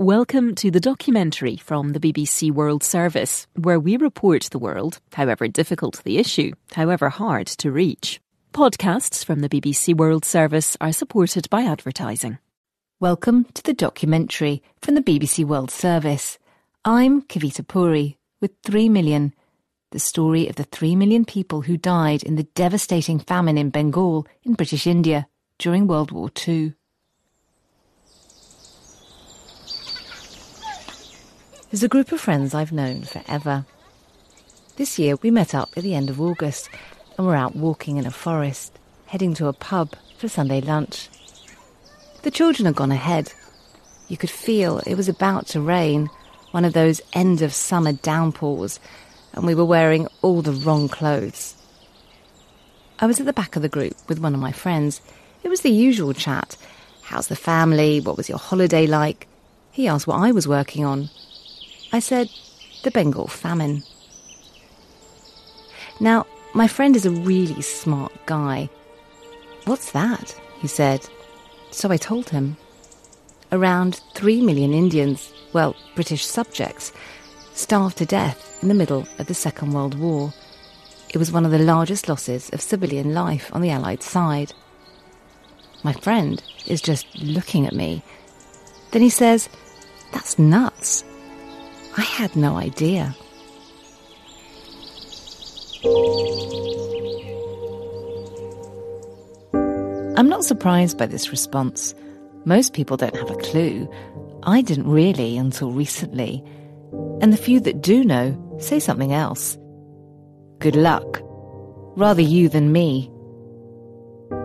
Welcome to the documentary from the BBC World Service, where we report the world, however difficult the issue, however hard to reach. Podcasts from the BBC World Service are supported by advertising. Welcome to the documentary from the BBC World Service. I'm Kavita Puri with 3 Million, the story of the 3 million people who died in the devastating famine in Bengal in British India during World War II. There's a group of friends I've known forever. This year we met up at the end of August and were out walking in a forest, heading to a pub for Sunday lunch. The children had gone ahead. You could feel it was about to rain, one of those end-of-summer downpours, and we were wearing all the wrong clothes. I was at the back of the group with one of my friends. It was the usual chat. How's the family? What was your holiday like? He asked what I was working on. I said, the Bengal famine. Now, my friend is a really smart guy. What's that? He said. So I told him. Around 3 million Indians, well, British subjects, starved to death in the middle of the Second World War. It was one of the largest losses of civilian life on the Allied side. My friend is just looking at me. Then he says, that's nuts. I had no idea. I'm not surprised by this response. Most people don't have a clue. I didn't really until recently. And the few that do know say something else. Good luck. Rather you than me.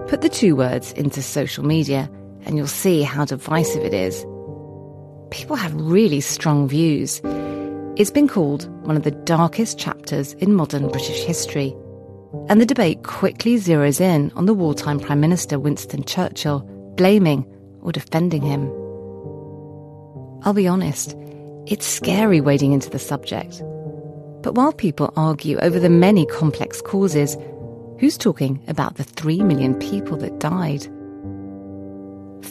Put the two words into social media and you'll see how divisive it is. People have really strong views. It's been called one of the darkest chapters in modern British history. And the debate quickly zeroes in on the wartime Prime Minister Winston Churchill, blaming or defending him. I'll be honest, it's scary wading into the subject. But while people argue over the many complex causes, who's talking about the 3 million people that died?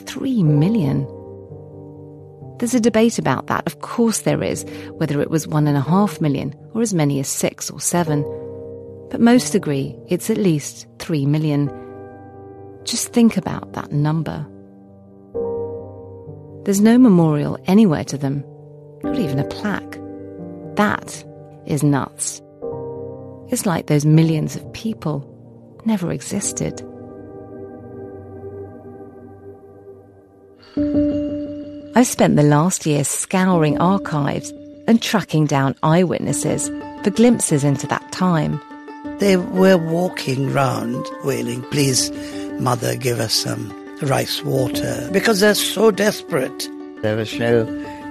3 million? There's a debate about that, of course there is, whether it was 1.5 million or as many as 6 or 7. But most agree it's at least 3 million. Just think about that number. There's no memorial anywhere to them, not even a plaque. That is nuts. It's like those millions of people never existed. I've spent the last year scouring archives and tracking down eyewitnesses for glimpses into that time. They were walking round wailing, please, mother, give us some rice water, because they're so desperate. There was no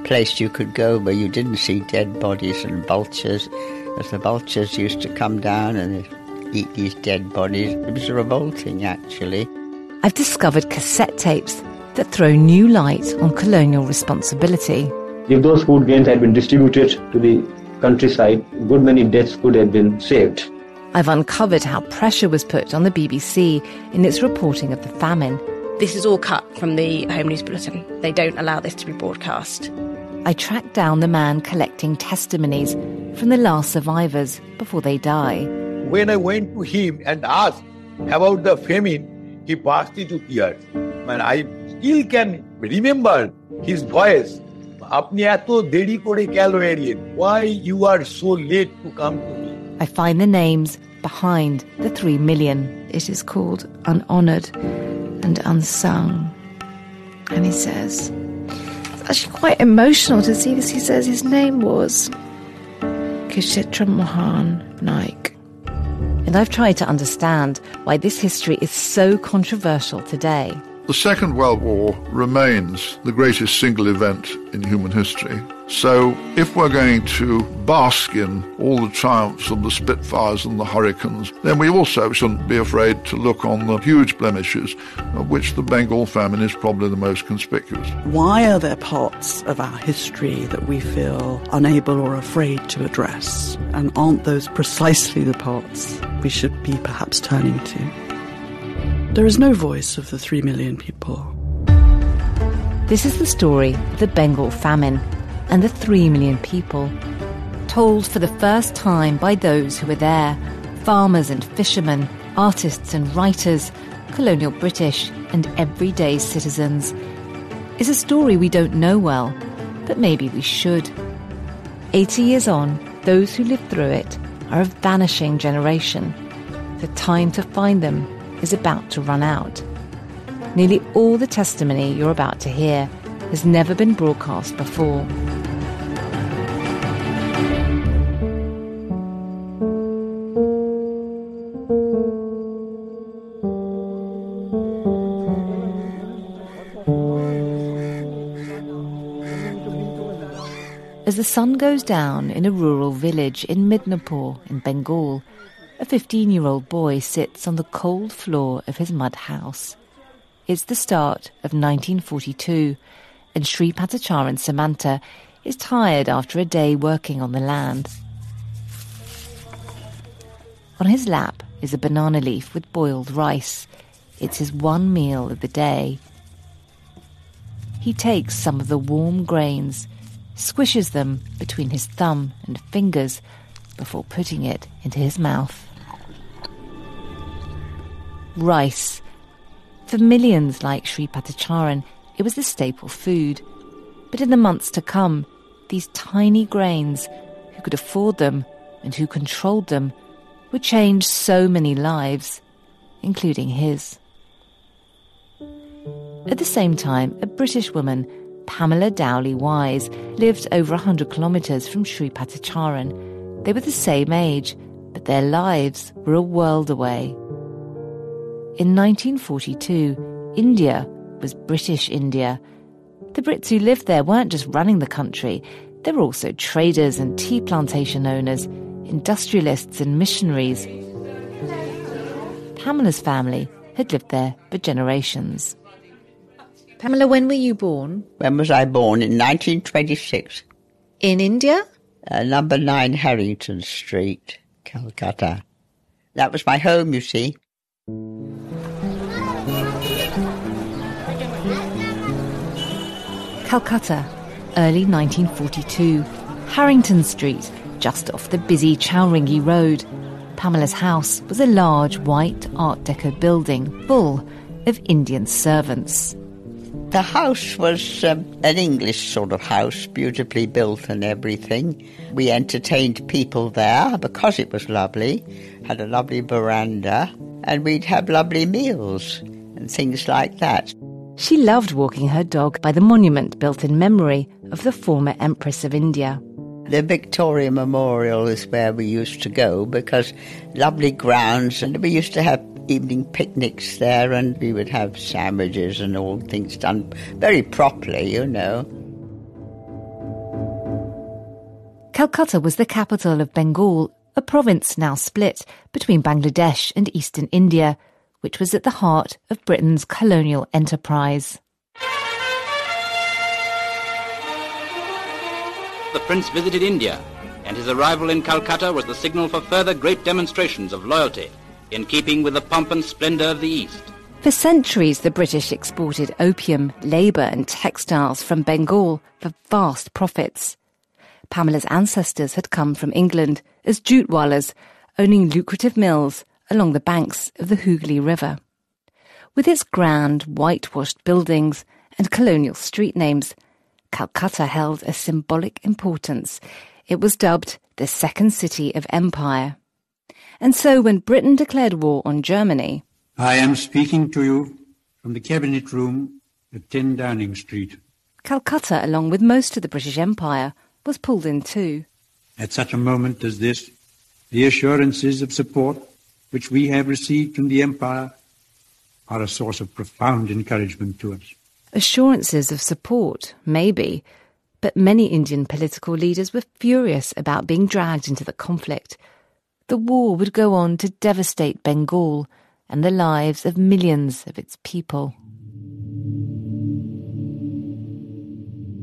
place you could go where you didn't see dead bodies and vultures, as the vultures used to come down and eat these dead bodies. It was revolting, actually. I've discovered cassette tapes that throw new light on colonial responsibility. If those food grains had been distributed to the countryside, a good many deaths could have been saved. I've uncovered how pressure was put on the BBC in its reporting of the famine. This is all cut from the Home News Bulletin. They don't allow this to be broadcast. I tracked down the man collecting testimonies from the last survivors before they die. When I went to him and asked about the famine, he burst into tears. And I still can remember his voice. Why you are so late to come to me? I find the names behind the 3 million. It is called Unhonoured and Unsung. And he says, it's actually quite emotional to see this. He says his name was Kishitra Mohan Naik. And I've tried to understand why this history is so controversial today. The Second World War remains the greatest single event in human history. So if we're going to bask in all the triumphs of the Spitfires and the Hurricanes, then we also shouldn't be afraid to look on the huge blemishes, of which the Bengal famine is probably the most conspicuous. Why are there parts of our history that we feel unable or afraid to address? And aren't those precisely the parts we should be perhaps turning to? There is no voice of the 3 million people. This is the story of the Bengal famine and the 3 million people, told for the first time by those who were there, farmers and fishermen, artists and writers, colonial British and everyday citizens. It's a story we don't know well, but maybe we should. 80 years on, those who lived through it are a vanishing generation. The time to find them is about to run out. Nearly all the testimony you're about to hear has never been broadcast before. As the sun goes down in a rural village in Midnapore in Bengal, a 15-year-old boy sits on the cold floor of his mud house. It's the start of 1942, and Sri Patacharan Samantha is tired after a day working on the land. On his lap is a banana leaf with boiled rice. It's his one meal of the day. He takes some of the warm grains, squishes them between his thumb and fingers before putting it into his mouth. Rice. For millions like Sri Patacharan, it was the staple food. But in the months to come, these tiny grains, who could afford them and who controlled them, would change so many lives, including his. At the same time, a British woman, Pamela Dowley-Wise, lived over 100 kilometres from Sri Patacharan. They were the same age, but their lives were a world away. In 1942, India was British India. The Brits who lived there weren't just running the country. They were also traders and tea plantation owners, industrialists and missionaries. Pamela's family had lived there for generations. Pamela, when were you born? When was I born? In 1926. In India? Number 9 Harrington Street, Calcutta. That was my home, you see. Calcutta, early 1942, Harrington Street, just off the busy Chowringhee Road. Pamela's house was a large white Art Deco building full of Indian servants. The house was an English sort of house, beautifully built and everything. We entertained people there because it was lovely, had a lovely veranda, and we'd have lovely meals and things like that. She loved walking her dog by the monument built in memory of the former Empress of India. The Victoria Memorial is where we used to go because lovely grounds, and we used to have evening picnics there, and we would have sandwiches and all things done very properly, you know. Calcutta was the capital of Bengal, a province now split between Bangladesh and eastern India, which was at the heart of Britain's colonial enterprise. The prince visited India, and his arrival in Calcutta was the signal for further great demonstrations of loyalty, in keeping with the pomp and splendour of the East. For centuries, the British exported opium, labour and textiles from Bengal for vast profits. Pamela's ancestors had come from England as jute whalers, owning lucrative mills along the banks of the Hooghly River. With its grand, whitewashed buildings and colonial street names, Calcutta held a symbolic importance. It was dubbed the Second City of Empire. And so when Britain declared war on Germany... I am speaking to you from the Cabinet Room at 10 Downing Street. Calcutta, along with most of the British Empire, was pulled in too. At such a moment as this, the assurances of support which we have received from the Empire are a source of profound encouragement to us. Assurances of support, maybe, but many Indian political leaders were furious about being dragged into the conflict. The war would go on to devastate Bengal and the lives of millions of its people.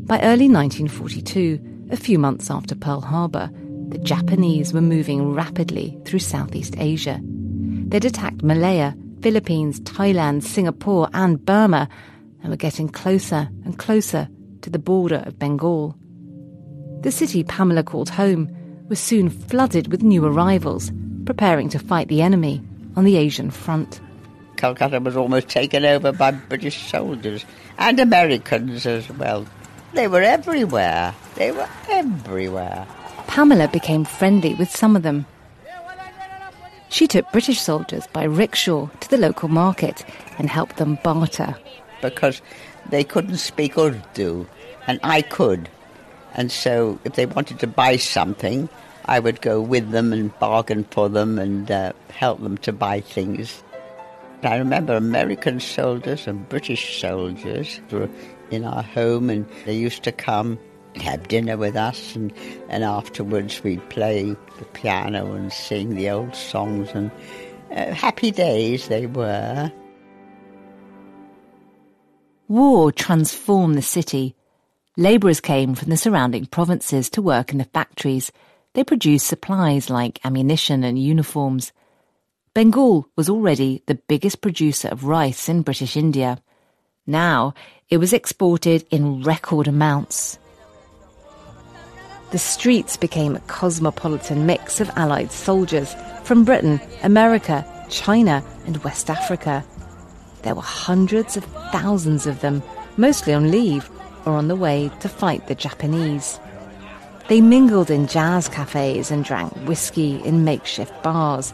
By early 1942, a few months after Pearl Harbor, the Japanese were moving rapidly through Southeast Asia. They'd attacked Malaya, Philippines, Thailand, Singapore and Burma, and were getting closer and closer to the border of Bengal. The city Pamela called home was soon flooded with new arrivals, preparing to fight the enemy on the Asian front. Calcutta was almost taken over by British soldiers and Americans as well. They were everywhere. They were everywhere. Pamela became friendly with some of them. She took British soldiers by rickshaw to the local market and helped them barter. Because they couldn't speak Urdu, and I could. And so if they wanted to buy something, I would go with them and bargain for them and help them to buy things. I remember American soldiers and British soldiers were in our home, and they used to come and have dinner with us, and afterwards we'd play the piano and sing the old songs, and happy days they were. War transformed the city. Labourers came from the surrounding provinces to work in the factories. They produced supplies like ammunition and uniforms. Bengal was already the biggest producer of rice in British India. Now it was exported in record amounts. The streets became a cosmopolitan mix of Allied soldiers from Britain, America, China and West Africa. There were hundreds of thousands of them, mostly on leave or on the way to fight the Japanese. They mingled in jazz cafes and drank whiskey in makeshift bars,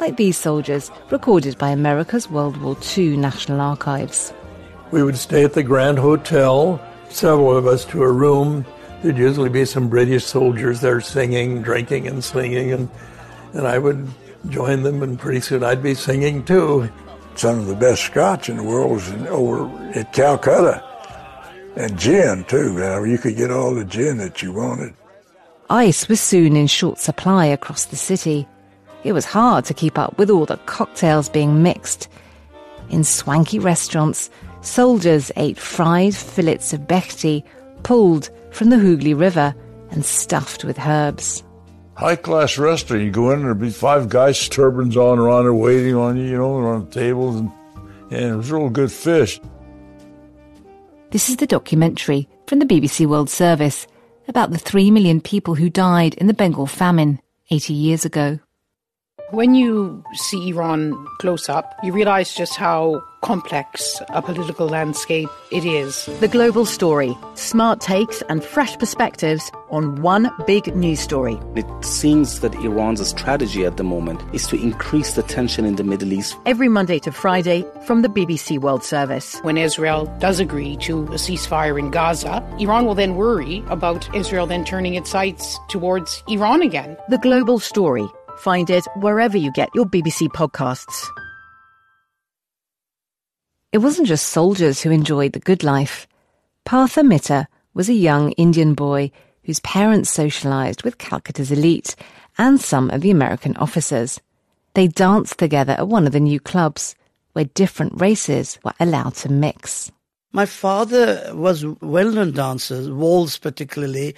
like these soldiers recorded by America's World War II National Archives. We would stay at the Grand Hotel, several of us to a room. There'd usually be some British soldiers there singing, drinking and singing, and I would join them, and pretty soon I'd be singing too. Some of the best scotch in the world was over at Calcutta, and gin too. You could get all the gin that you wanted. Ice was soon in short supply across the city. It was hard to keep up with all the cocktails being mixed. In swanky restaurants, soldiers ate fried fillets of Bechti, pulled from the Hooghly River and stuffed with herbs. High-class restaurant, you go in, there'd be five guys, turbans on or on there waiting on you, you know, on the tables, and it was real good fish. This is the documentary from the BBC World Service about the 3 million people who died in the Bengal famine 80 years ago. When you see Iran close up, you realise just how complex a political landscape it is. The Global Story. Smart takes and fresh perspectives on one big news story. It seems that Iran's strategy at the moment is to increase the tension in the Middle East. Every Monday to Friday from the BBC World Service. When Israel does agree to a ceasefire in Gaza, Iran will then worry about Israel then turning its sights towards Iran again. The Global Story. Find it wherever you get your BBC podcasts. It wasn't just soldiers who enjoyed the good life. Partha Mitter was a young Indian boy whose parents socialised with Calcutta's elite and some of the American officers. They danced together at one of the new clubs where different races were allowed to mix. My father was a well-known dancer, waltz particularly,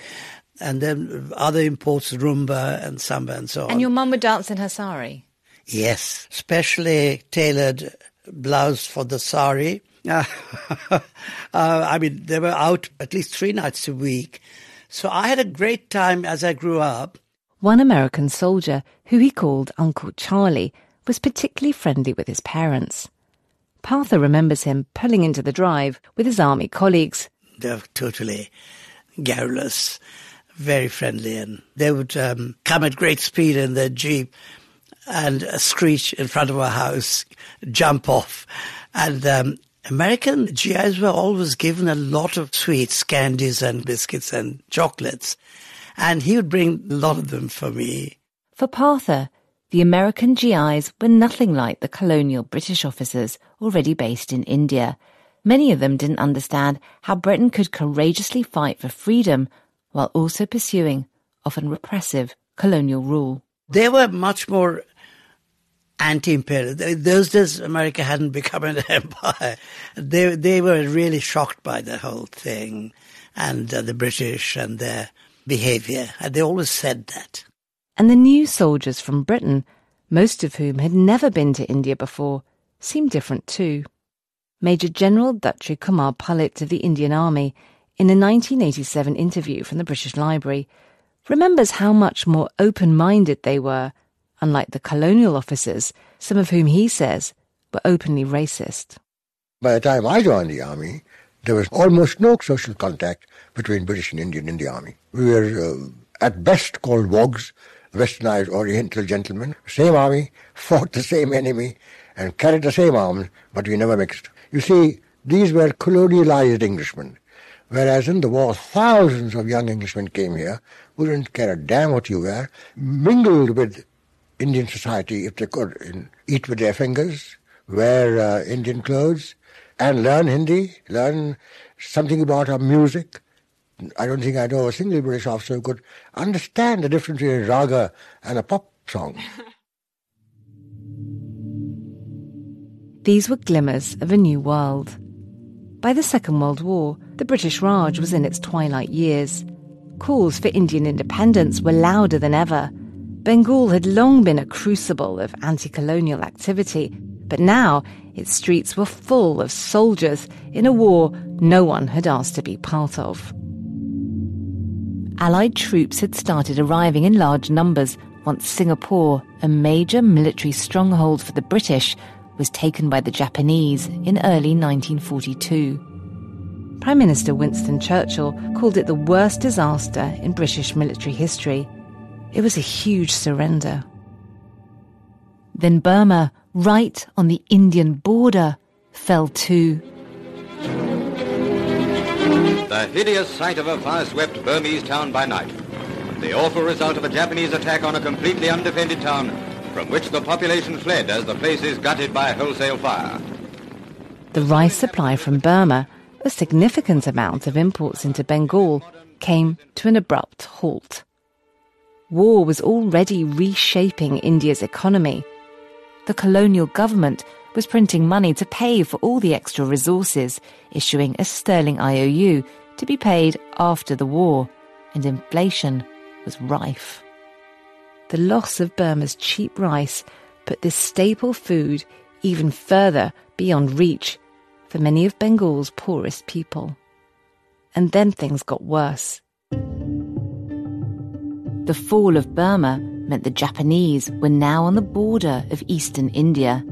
and then other imports, rumba and samba and so on. And your mum would dance in her sari? Yes, specially tailored blouse for the sari. I mean, they were out at least 3 nights a week. So I had a great time as I grew up. One American soldier, who he called Uncle Charlie, was particularly friendly with his parents. Partha remembers him pulling into the drive with his army colleagues. They're totally garrulous, very friendly, and they would come at great speed in their jeep and screech in front of our house, jump off. And American GIs were always given a lot of sweets, candies and biscuits and chocolates, and he would bring a lot of them for me. For Partha, the American GIs were nothing like the colonial British officers already based in India. Many of them didn't understand how Britain could courageously fight for freedom while also pursuing often repressive colonial rule. They were much more anti-imperial. Those days, America hadn't become an empire. They were really shocked by the whole thing and the British and their behaviour. They always said that. And the new soldiers from Britain, most of whom had never been to India before, seemed different too. Major General Dharitri Kumar Palit of the Indian Army, in a 1987 interview from the British Library, remembers how much more open-minded they were, unlike the colonial officers, some of whom he says were openly racist. By the time I joined the army, there was almost no social contact between British and Indian in the army. We were at best called wogs, westernized oriental gentlemen. Same army, fought the same enemy and carried the same arms, but we never mixed. You see, these were colonialized Englishmen, whereas in the war thousands of young Englishmen came here, wouldn't care a damn what you were, mingled with Indian society if they could, and eat with their fingers, wear Indian clothes, and learn Hindi, learn something about our music. I don't think I know a single British officer who could understand the difference between a raga and a pop song. These were glimmers of a new world. By the Second World War, the British Raj was in its twilight years. Calls for Indian independence were louder than ever. Bengal had long been a crucible of anti-colonial activity, but now its streets were full of soldiers in a war no one had asked to be part of. Allied troops had started arriving in large numbers once Singapore, a major military stronghold for the British, was taken by the Japanese in early 1942. Prime Minister Winston Churchill called it the worst disaster in British military history. It was a huge surrender. Then Burma, right on the Indian border, fell too. The hideous sight of a fire-swept Burmese town by night. The awful result of a Japanese attack on a completely undefended town from which the population fled as the place is gutted by wholesale fire. The rice supply from Burma, a significant amount of imports into Bengal, came to an abrupt halt. War was already reshaping India's economy. The colonial government was printing money to pay for all the extra resources, issuing a sterling IOU to be paid after the war, and inflation was rife. The loss of Burma's cheap rice put this staple food even further beyond reach for many of Bengal's poorest people. And then things got worse. The fall of Burma meant the Japanese were now on the border of eastern India.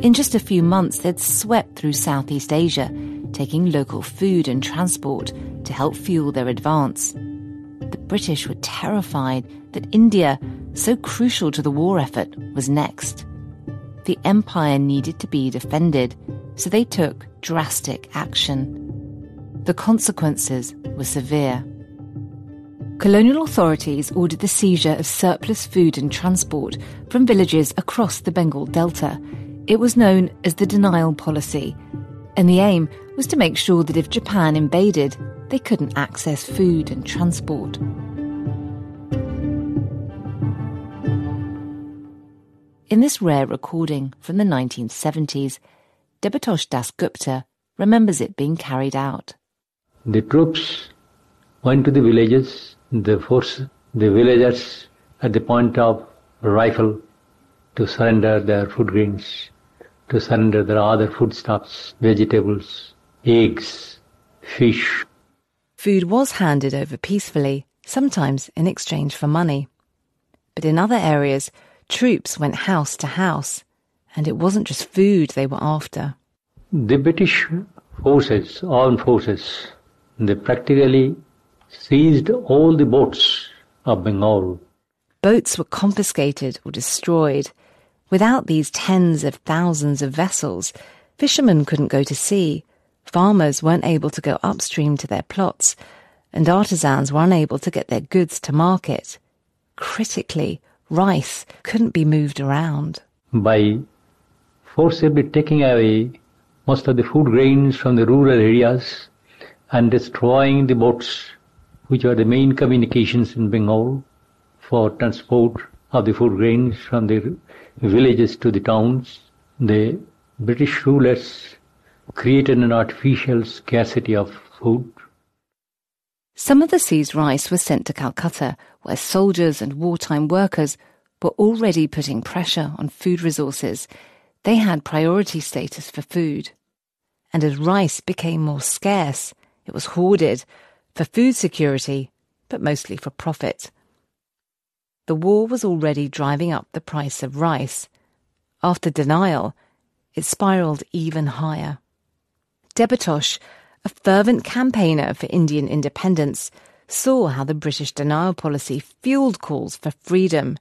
In just a few months, they'd swept through Southeast Asia, taking local food and transport to help fuel their advance. The British were terrified that India, so crucial to the war effort, was next. The empire needed to be defended, so they took drastic action. The consequences were severe. Colonial authorities ordered the seizure of surplus food and transport from villages across the Bengal Delta. It was known as the denial policy, and the aim was to make sure that if Japan invaded, they couldn't access food and transport. In this rare recording from the 1970s, Debatosh Das Gupta remembers it being carried out. The troops went to the villages. They forced the villagers at the point of rifle to surrender their food grains, to surrender their other foodstuffs, vegetables, eggs, fish. Food was handed over peacefully, sometimes in exchange for money. But in other areas, troops went house to house, and it wasn't just food they were after. The British forces, armed forces, they practically seized all the boats of Bengal. Boats were confiscated or destroyed. Without these tens of thousands of vessels, fishermen couldn't go to sea, farmers weren't able to go upstream to their plots, and artisans were unable to get their goods to market. Critically, rice couldn't be moved around. By forcibly taking away most of the food grains from the rural areas and destroying the boats, which were the main communications in Bengal for transport of the food grains from the villages to the towns, the British rulers created an artificial scarcity of food. Some of the seized rice was sent to Calcutta, where soldiers and wartime workers were already putting pressure on food resources. They had priority status for food. and as rice became more scarce, it was hoarded for food security, but mostly for profit. The war was already driving up the price of rice. After denial, it spiralled even higher. Debatosh, a fervent campaigner for Indian independence, saw how the British denial policy fueled calls for freedom.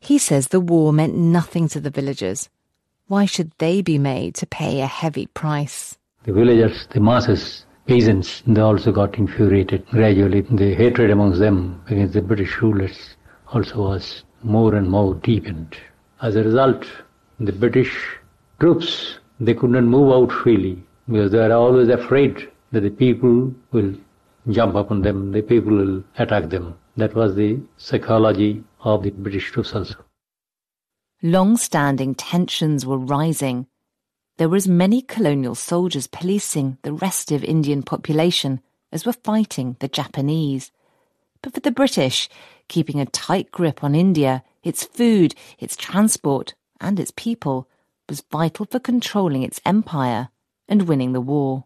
He says the war meant nothing to the villagers. Why should they be made to pay a heavy price? The villagers, the masses, peasants, they also got infuriated. Gradually, the hatred amongst them against the British rulers also was more and more deepened. As a result, the British troops, they could not move out freely because they are always afraid that the people will jump upon them, the people will attack them. That was the psychology of the British troops also. Long-standing tensions were rising. There were as many colonial soldiers policing the restive Indian population as were fighting the Japanese. But for the British, keeping a tight grip on India, its food, its transport and its people, was vital for controlling its empire and winning the war.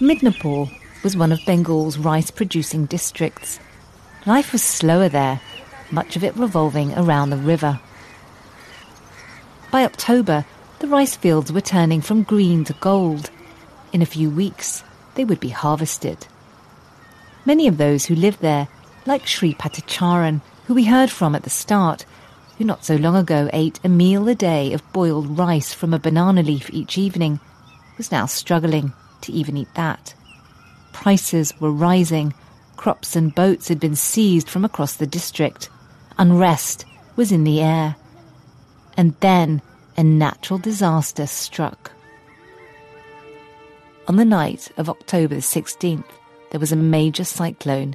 Midnapore was one of Bengal's rice-producing districts. Life was slower there, much of it revolving around the river. By October, the rice fields were turning from green to gold. In a few weeks, they would be harvested. Many of those who lived there, like Sri Patacharan, who we heard from at the start, who not so long ago ate a meal a day of boiled rice from a banana leaf each evening, was now struggling to even eat that. Prices were rising, crops and boats had been seized from across the district. Unrest was in the air. And then a natural disaster struck. On the night of October 16th, there was a major cyclone.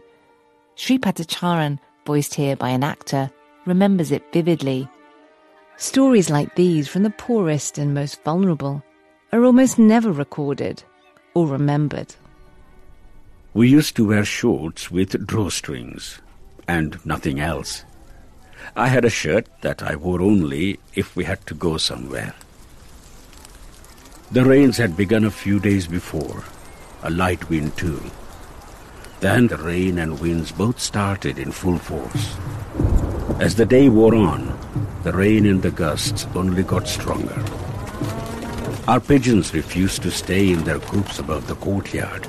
Sri Patacharan, voiced here by an actor, remembers it vividly. Stories like these from the poorest and most vulnerable are almost never recorded or remembered. We used to wear shorts with drawstrings and nothing else. I had a shirt that I wore only if we had to go somewhere. The rains had begun a few days before, a light wind too. Then the rain and winds both started in full force. As the day wore on, the rain and the gusts only got stronger. Our pigeons refused to stay in their coops above the courtyard.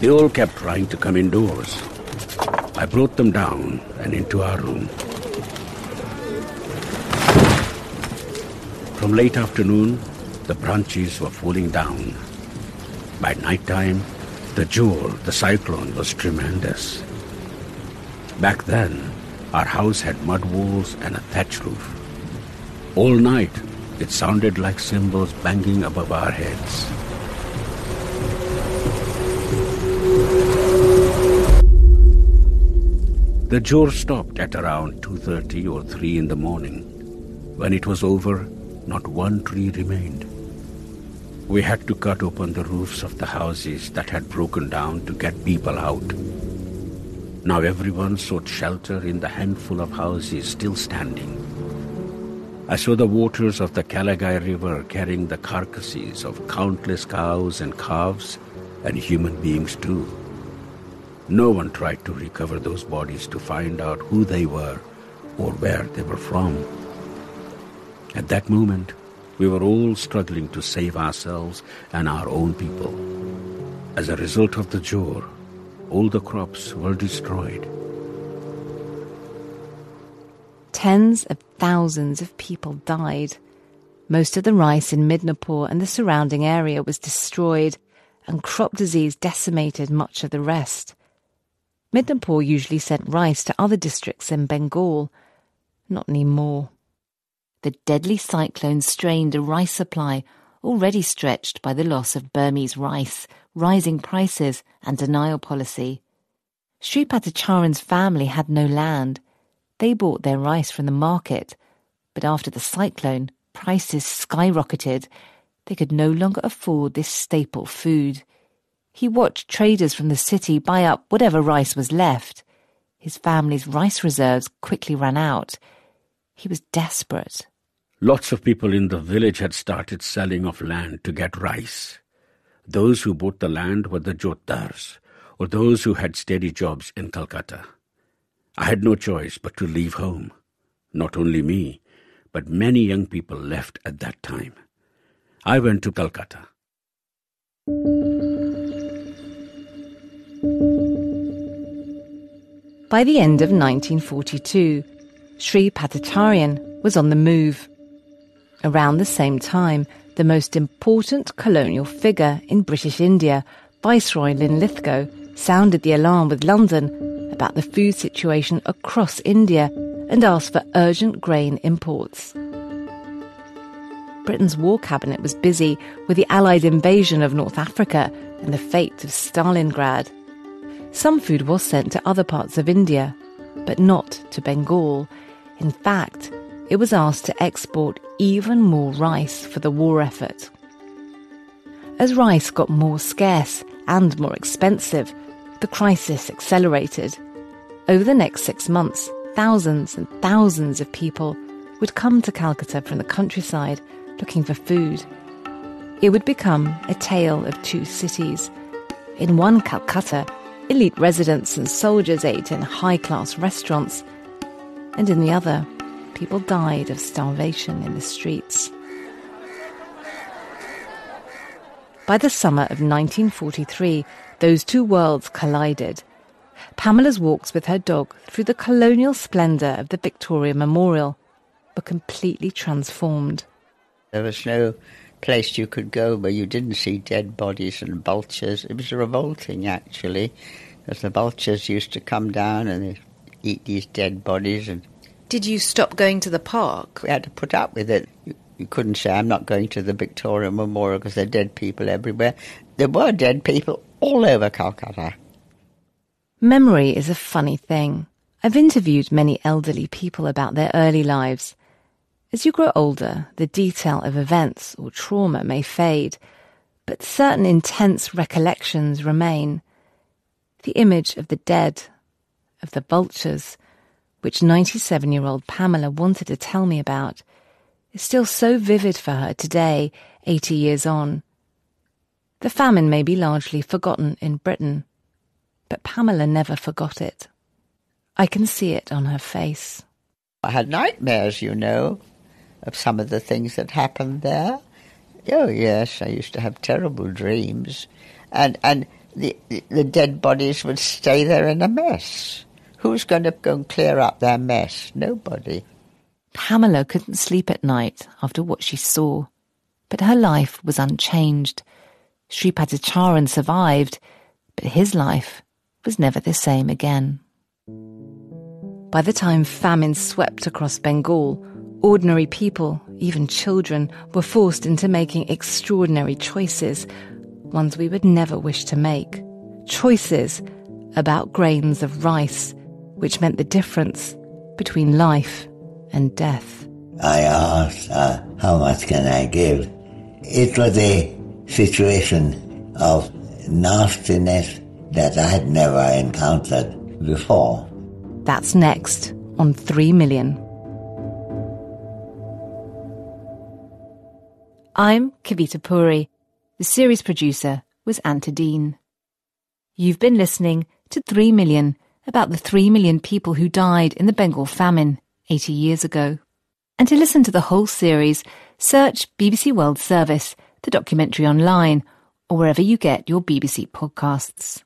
They all kept trying to come indoors. I brought them down and into our room. From late afternoon, the branches were falling down. By night time, the jolt, the cyclone was tremendous. Back then, our house had mud walls and a thatch roof. All night, it sounded like cymbals banging above our heads. The jolt stopped at around 2:30 or 3 in the morning. When it was over, not one tree remained. We had to cut open the roofs of the houses that had broken down to get people out. Now everyone sought shelter in the handful of houses still standing. I saw the waters of the Kalagai River carrying the carcasses of countless cows and calves and human beings too. No one tried to recover those bodies to find out who they were or where they were from. At that moment, we were all struggling to save ourselves and our own people. As a result of the Jor, all the crops were destroyed. Tens of thousands of people died. Most of the rice in Midnapore and the surrounding area was destroyed, and crop disease decimated much of the rest. Midnapore usually sent rice to other districts in Bengal. Not anymore. The deadly cyclone strained a rice supply already stretched by the loss of Burmese rice, rising prices and denial policy. Sri Patacharan's family had no land. They bought their rice from the market. But after the cyclone, prices skyrocketed. They could no longer afford this staple food. He watched traders from the city buy up whatever rice was left. His family's rice reserves quickly ran out. He was desperate. Lots of people in the village had started selling off land to get rice. Those who bought the land were the Jotedars, or those who had steady jobs in Calcutta. I had no choice but to leave home. Not only me, but many young people left at that time. I went to Calcutta. By the end of 1942, Sri Patacharan was on the move. Around the same time, the most important colonial figure in British India, Viceroy Linlithgow, sounded the alarm with London about the food situation across India and asked for urgent grain imports. Britain's war cabinet was busy with the Allied invasion of North Africa and the fate of Stalingrad. Some food was sent to other parts of India, but not to Bengal. In fact, it was asked to export even more rice for the war effort. As rice got more scarce and more expensive, the crisis accelerated. Over the next 6 months, thousands and thousands of people would come to Calcutta from the countryside looking for food. It would become a tale of two cities. In one Calcutta, elite residents and soldiers ate in high-class restaurants, and in the other, people died of starvation in the streets. By the summer of 1943, those two worlds collided. Pamela's walks with her dog through the colonial splendour of the Victoria Memorial were completely transformed. There was no place you could go where you didn't see dead bodies and vultures. It was revolting, actually, because the vultures used to come down and eat these dead bodies. And did you stop going to the park? We had to put up with it. You couldn't say, I'm not going to the Victoria Memorial because there are dead people everywhere. There were dead people all over Calcutta. Memory is a funny thing. I've interviewed many elderly people about their early lives. As you grow older, the detail of events or trauma may fade, but certain intense recollections remain. The image of the dead, of the vultures, which 97-year-old Pamela wanted to tell me about, is still so vivid for her today, 80 years on. The famine may be largely forgotten in Britain, but Pamela never forgot it. I can see it on her face. I had nightmares, you know, of some of the things that happened there. Oh, yes, I used to have terrible dreams. And the dead bodies would stay there in a mess. Who's going to go and clear up their mess? Nobody. Pamela couldn't sleep at night after what she saw, but her life was unchanged. Sri Patacharan survived, but his life was never the same again. By the time famine swept across Bengal, ordinary people, even children, were forced into making extraordinary choices, ones we would never wish to make. Choices about grains of rice, which meant the difference between life and death. I asked, how much can I give? It was a situation of nastiness that I had never encountered before. That's next on 3 Million. I'm Kavita Puri. The series producer was Ant Adeane. You've been listening to 3 Million, about the 3 million people who died in the Bengal famine 80 years ago. And to listen to the whole series, search BBC World Service, the documentary online, or wherever you get your BBC podcasts.